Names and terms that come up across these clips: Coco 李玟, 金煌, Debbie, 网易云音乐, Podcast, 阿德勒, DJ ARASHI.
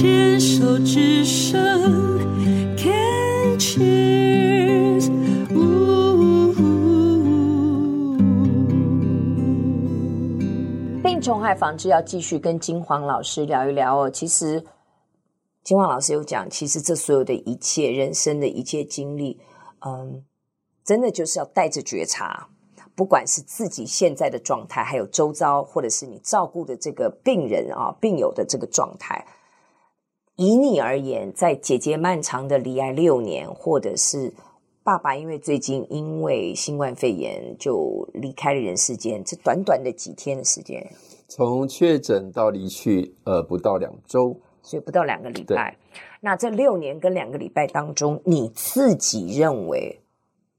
牵手之声 Can cheers、病虫害防治要继续跟金黄老师聊一聊哦。其实金黄老师有讲，其实这所有的一切人生的一切经历，真的就是要带着觉察，不管是自己现在的状态，还有周遭或者是你照顾的这个病人啊、病友的这个状态。以你而言，在姐姐漫长的离癌6年，或者是爸爸因为最近因为新冠肺炎就离开了人世间，这短短的几天的时间，从确诊到离去不到2周，所以不到2个礼拜。那这6年跟2个礼拜当中，你自己认为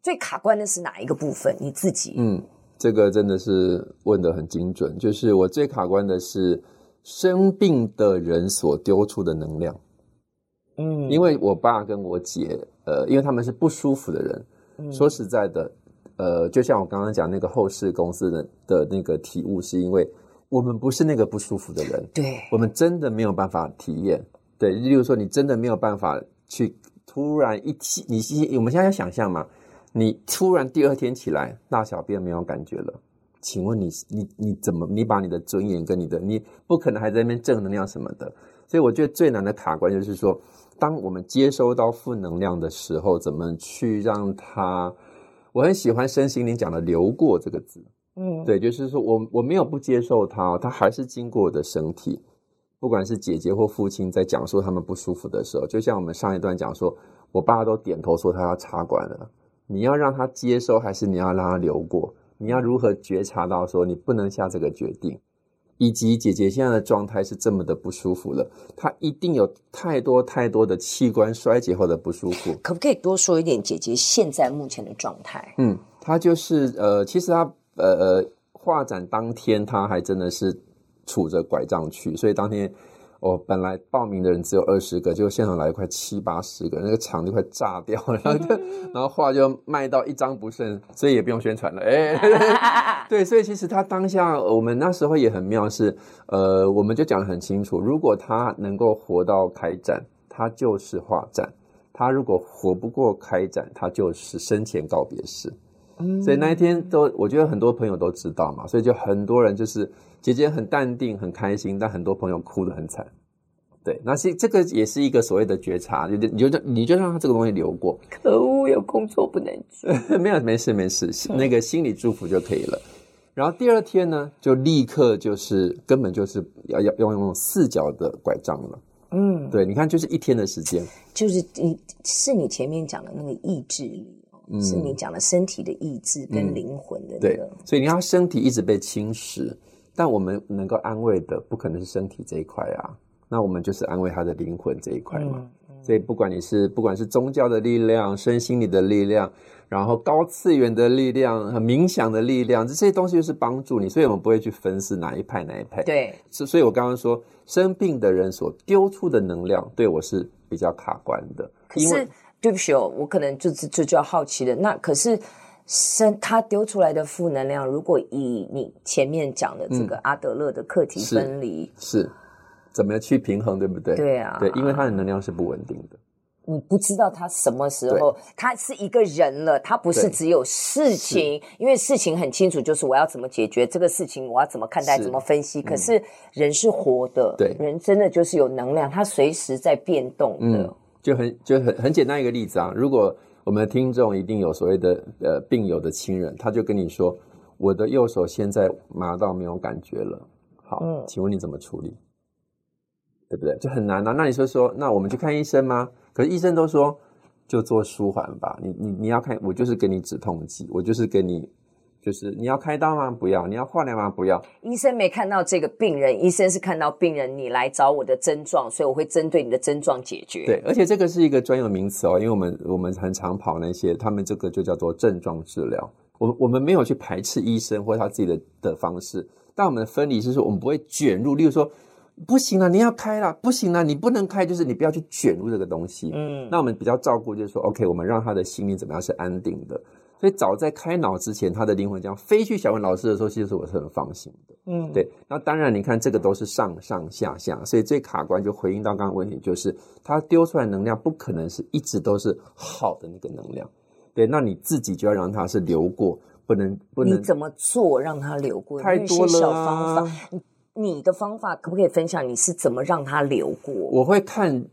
最卡关的是哪一个部分？你自己这个真的是问得很精准。就是我最卡关的是生病的人所丢出的能量。因为我爸跟我姐因为他们是不舒服的人，说实在的就像我刚刚讲那个后世公司 的那个体悟，是因为我们不是那个不舒服的人，对，我们真的没有办法体验。对，例如说你真的没有办法去突然我们现在要想象嘛，你突然第2天起来大小便没有感觉了，请问你怎么你把你的尊严跟你不可能还在那边正能量什么的。所以我觉得最难的卡关就是说，当我们接收到负能量的时候，怎么去让它，我很喜欢身心灵讲的流过这个字。对，就是说我没有不接受它，它还是经过我的身体。不管是姐姐或父亲在讲述他们不舒服的时候，就像我们上一段讲说，我爸都点头说他要插管了，你要让他接收还是你要让他流过？你要如何觉察到说你不能下这个决定，以及姐姐现在的状态是这么的不舒服了，她一定有太多太多的器官衰竭后的不舒服。可不可以多说一点姐姐现在目前的状态？她就是其实她画展当天她还真的是杵着拐杖去，所以当天本来报名的人只有20个，结果现场来快70-80个，那个场就快炸掉了，然后画就卖到一张不剩，所以也不用宣传了。对，所以其实他当下我们那时候也很妙是，我们就讲得很清楚，如果他能够活到开展，他就是画展；他如果活不过开展，他就是生前告别式。所以那一天都我觉得很多朋友都知道嘛，所以就很多人就是姐姐很淡定很开心，但很多朋友哭得很惨。对，那是这个也是一个所谓的觉察，你就让他这个东西流过。可恶，有工作不能去。没有，没事，那个心理祝福就可以了。然后第2天呢，就立刻就是根本就是要用4脚的拐杖了。对，你看就是1天的时间，就是你前面讲的那个意志力。是你讲的身体的意志跟灵魂的、那个对，所以你看身体一直被侵蚀，但我们能够安慰的不可能是身体这一块啊，那我们就是安慰他的灵魂这一块嘛。所以不管是宗教的力量、身心理的力量，然后高次元的力量、冥想的力量，这些东西就是帮助你，所以我们不会去分是哪一派。对，所以我刚刚说生病的人所丢出的能量，对我是比较卡关的。可是因为对不起我可能就要好奇的，那可是他丢出来的负能量，如果以你前面讲的这个阿德勒的课题分离，是怎么去平衡，对不对？对啊，对，因为他的能量是不稳定的，你不知道他什么时候，他是一个人了，他不是只有事情，因为事情很清楚，就是我要怎么解决这个事情，我要怎么看待，怎么分析。可是人是活的，对，人真的就是有能量，他随时在变动的。就很简单一个例子啊，如果我们的听众一定有所谓的病友的亲人，他就跟你说我的右手现在麻到没有感觉了，好，请问你怎么处理？对不对？就很难啊。那你说那我们去看医生吗？可是医生都说就做舒缓吧，你要看我就是给你止痛剂，我就是给你，就是你要开刀吗？不要。你要化疗吗？不要。医生没看到这个病人，医生是看到病人你来找我的症状，所以我会针对你的症状解决。对，而且这个是一个专有名词因为我们很常跑那些，他们这个就叫做症状治疗。我们没有去排斥医生或他自己的方式，但我们的分离是说我们不会卷入，例如说不行啦，你要开啦，不行啦，你不能开，就是你不要去卷入这个东西。那我们比较照顾就是说 OK， 我们让他的心灵怎么样是安定的。所以早在开脑之前，他的灵魂这样飞去小文老师的时候，其实我是很放心的。嗯，对。那当然你看这个都是上上下下，所以这卡关就回应到刚刚问题，就是它丢出来能量不可能是一直都是好的那个能量，对，那你自己就要让它是流过，不能你怎么做让它流过？太多了啊，有一些小方法，你的方法可不可以分享？你是怎么让它流过？我会看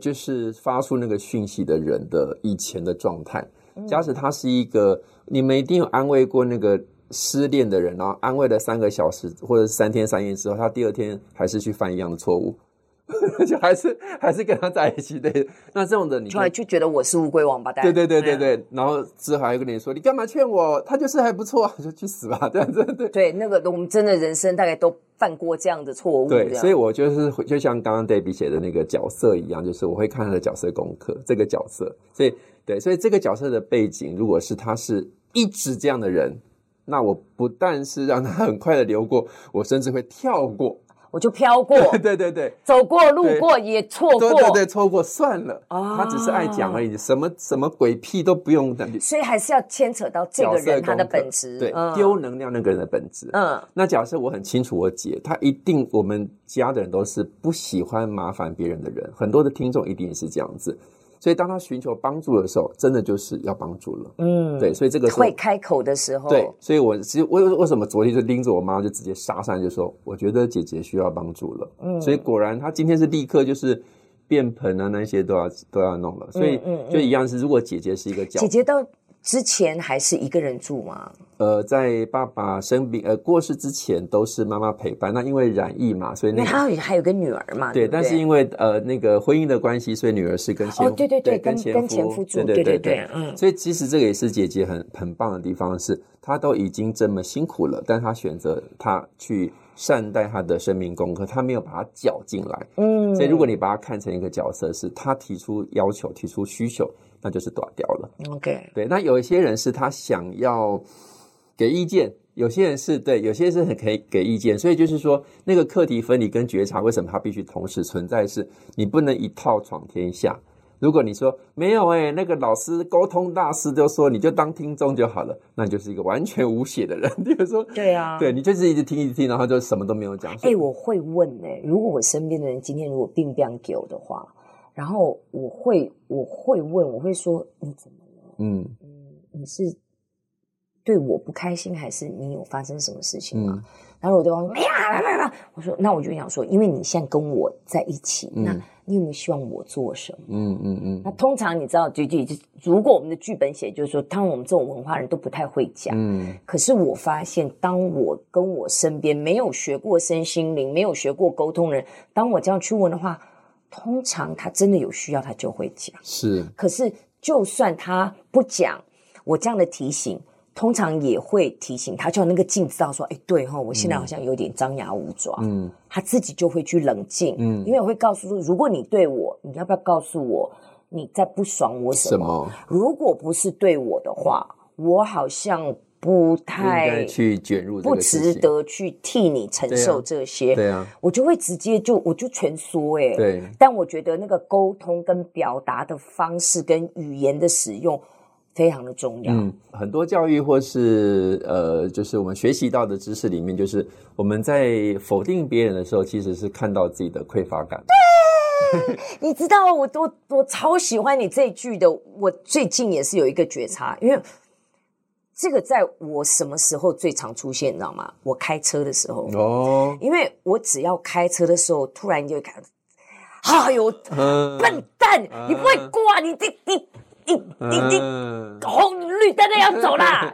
就是发出那个讯息的人的以前的状态。假使他是一个，你们一定有安慰过那个失恋的人，然后安慰了3个小时或者3天3夜之后，他第二天还是去犯一样的错误，就还是跟他在一起，对。那这种的你就觉得我是乌龟王八蛋，对对对对对。然后之后还会跟你说，你干嘛劝我？他就是还不错，就去死吧，这样子。对对，那个我们真的人生大概都犯过这样的错误。对，所以我就是就像刚刚 Debbie 写的那个角色一样，就是我会看他的角色功课，这个角色。所以对，所以这个角色的背景，如果是他是一直这样的人，那我不但是让他很快的流过，我甚至会跳过。我就飘过，对对对，走过路过也错过，对对对，错过算了啊，他只是爱讲而已，什么鬼屁都不用的，所以还是要牵扯到这个人他的本质，对，丢能量那个人的本质。嗯，那假设我很清楚我姐，她一定，我们家的人都是不喜欢麻烦别人的人，很多的听众一定是这样子。所以当他寻求帮助的时候，真的就是要帮助了。嗯，对，所以这个时候会开口的时候，对，所以我其实我为什么昨天就拎着我妈就直接杀上来就说，我觉得姐姐需要帮助了。嗯，所以果然她今天是立刻就是便盆啊那些都要弄了。所以就一样是，如果姐姐是一个角色，姐姐到之前还是一个人住吗？在爸爸生病过世之前都是妈妈陪伴。那因为染疫嘛，所以那她、还有个女儿嘛， 对， 对， 对，但是因为那个婚姻的关系，所以女儿是跟前夫，对对对，跟前夫住，对对对对， 对， 对， 对， 对， 对， 对。所以其实这个也是姐姐很棒的地方，是她都已经这么辛苦了，但她选择她去善待她的生命功课，她没有把她搅进来。嗯，所以如果你把她看成一个角色，是她提出要求提出需求，那就是断掉了。 OK， 对。那有一些人是他想要给意见，有些人是，对，有些人是很可以给意见。所以就是说那个课题分离跟觉察为什么它必须同时存在，是你不能一套闯天下。如果你说没有那个老师沟通大师就说你就当听众就好了，那你就是一个完全无血的人。比如说对啊，对，你就是一直听一直听，然后就什么都没有讲。我会问如果我身边的人今天如果病病给我的话，然后我会问，我会说你怎么了？你是对我不开心，还是你有发生什么事情吗？然后我对方说没有没有。我说那我就想说，因为你现在跟我在一起，那你有没有希望我做什么？那通常你知道，就如果我们的剧本写，就是说，当然我们这种文化人都不太会讲。可是我发现，当我跟我身边没有学过身心灵、没有学过沟通人，当我这样去问的话，通常他真的有需要他就会讲。是，可是就算他不讲，我这样的提醒通常也会提醒他，就那个镜子到说对齁，我现在好像有点张牙舞爪。他自己就会去冷静。因为我会告诉说，如果你对我，你要不要告诉我你在不爽我什么？如果不是对我的话，我好像不太去卷入这个事情，不值得去替你承受这些。对啊，我就会直接我就全说对。但我觉得那个沟通跟表达的方式跟语言的使用非常的重要。很多教育或是就是我们学习到的知识里面，就是我们在否定别人的时候，其实是看到自己的匮乏感。你知道我超喜欢你这一句的。我最近也是有一个觉察，因为这个在我什么时候最常出现，你知道吗？我开车的时候。因为我只要开车的时候，突然就感觉，哎呦，笨蛋，你不会过啊，你红绿灯的要走啦！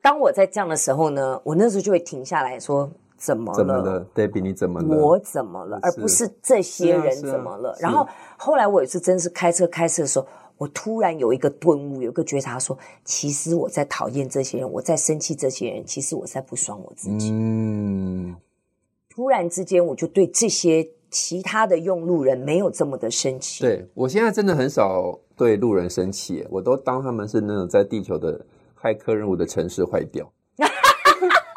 当我在这样的时候呢，我那时候就会停下来说，怎么了 Debbie， 你怎么了？我怎么了？而不是这些人怎么了。然后后来我有一次真是开车的时候，我突然有一个顿悟，有一个觉察说，其实我在讨厌这些人，我在生气这些人，其实我在不爽我自己。突然之间我就对这些其他的用路人没有这么的生气。对，我现在真的很少对路人生气，我都当他们是那种在地球的骇客任务的城市坏掉。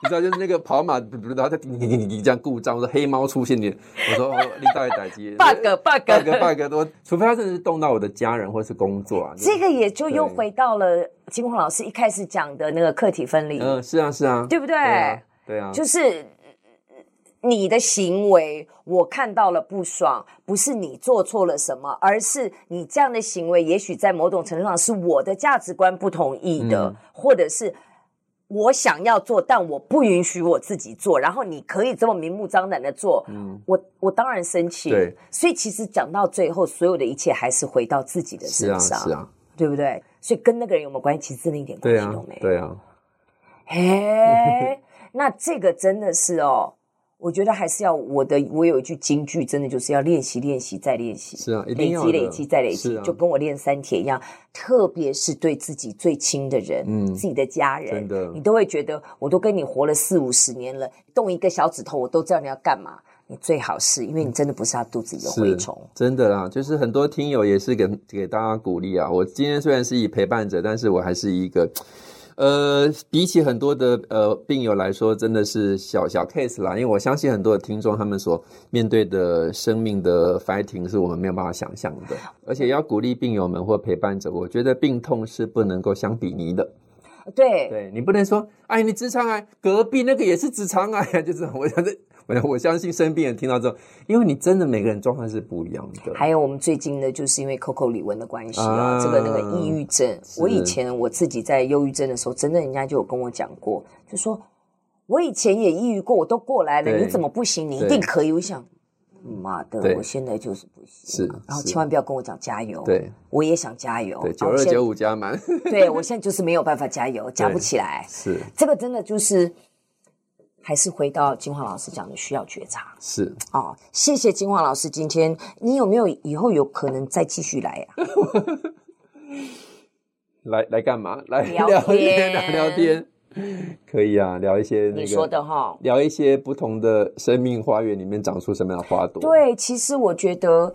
你知道，就是那个跑马，然后在你这样故障，我说黑猫出现你，我说你到底打击 bug， 我除非他真的是动到我的家人或是工作啊。这个也就又回到了金鸿老师一开始讲的那个课题分离。是啊，对不对？对啊，就是你的行为我看到了不爽，不是你做错了什么，而是你这样的行为也许在某种程度上是我的价值观不同意的、或者是我想要做但我不允许我自己做，然后你可以这么明目张胆的做、我当然生气。对，所以其实讲到最后所有的一切还是回到自己的身上，是啊，对不对？所以跟那个人有没有关系其实真的一点关系都没有。对啊，嘿那这个真的是哦，我觉得还是要我有一句金句，真的就是要练习练习再练习，是啊，一定要累积再累积、就跟我练三铁一样，特别是对自己最亲的人、自己的家人，真的你都会觉得我都跟你活了40-50年了，动一个小指头我都知道你要干嘛，你最好是因为你真的不是他肚子里的蛔虫。真的啦，就是很多听友也是给大家鼓励啊，我今天虽然是以陪伴者，但是我还是一个比起很多的病友来说，真的是小 case 啦，因为我相信很多的听众他们所面对的生命的 fighting 是我们没有办法想象的，而且要鼓励病友们或陪伴者，我觉得病痛是不能够相比拟的。对，你不能说哎，你直肠癌，隔壁那个也是直肠癌啊，就是我相信生病人听到之后，因为你真的每个人状态是不一样的。还有我们最近的就是因为 Coco 李玟的关系啊，那个抑郁症，我以前我自己在忧郁症的时候，真的人家就有跟我讲过，就说我以前也抑郁过，我都过来了，你怎么不行？你一定可以。我想妈的，我现在就是不行、啊、然后千万不要跟我讲加油，对，我也想加油，对，9295加满对，我现在就是没有办法加油，加不起来，是这个真的就是还是回到金煌老师讲的需要觉察，是哦，谢谢金煌老师。今天你有没有以后有可能再继续来啊来干嘛？来聊天可以啊，聊一些、你说的哈，聊一些不同的生命花园里面长出什么样的花朵。对，其实我觉得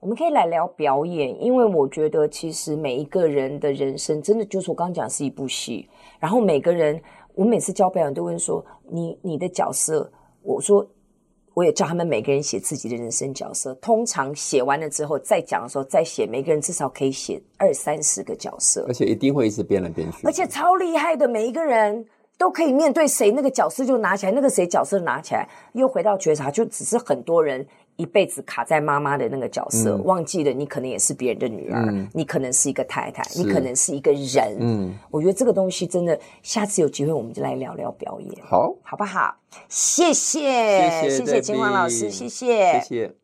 我们可以来聊表演，因为我觉得其实每一个人的人生真的就是我刚刚讲是一部戏，然后每个人，我每次教表演都问说你的角色，我说我也叫他们每个人写自己的人生角色，通常写完了之后再讲的时候再写，每个人至少可以写20-30个角色，而且一定会一直变来变去，而且超厉害的，每一个人都可以面对谁那个角色就拿起来，那个谁角色拿起来。又回到觉察，就只是很多人一辈子卡在妈妈的那个角色、忘记了你可能也是别人的女儿、你可能是一个太太，你可能是一个人、我觉得这个东西真的下次有机会我们就来聊聊表演，好不好？谢谢金煌老师，谢谢。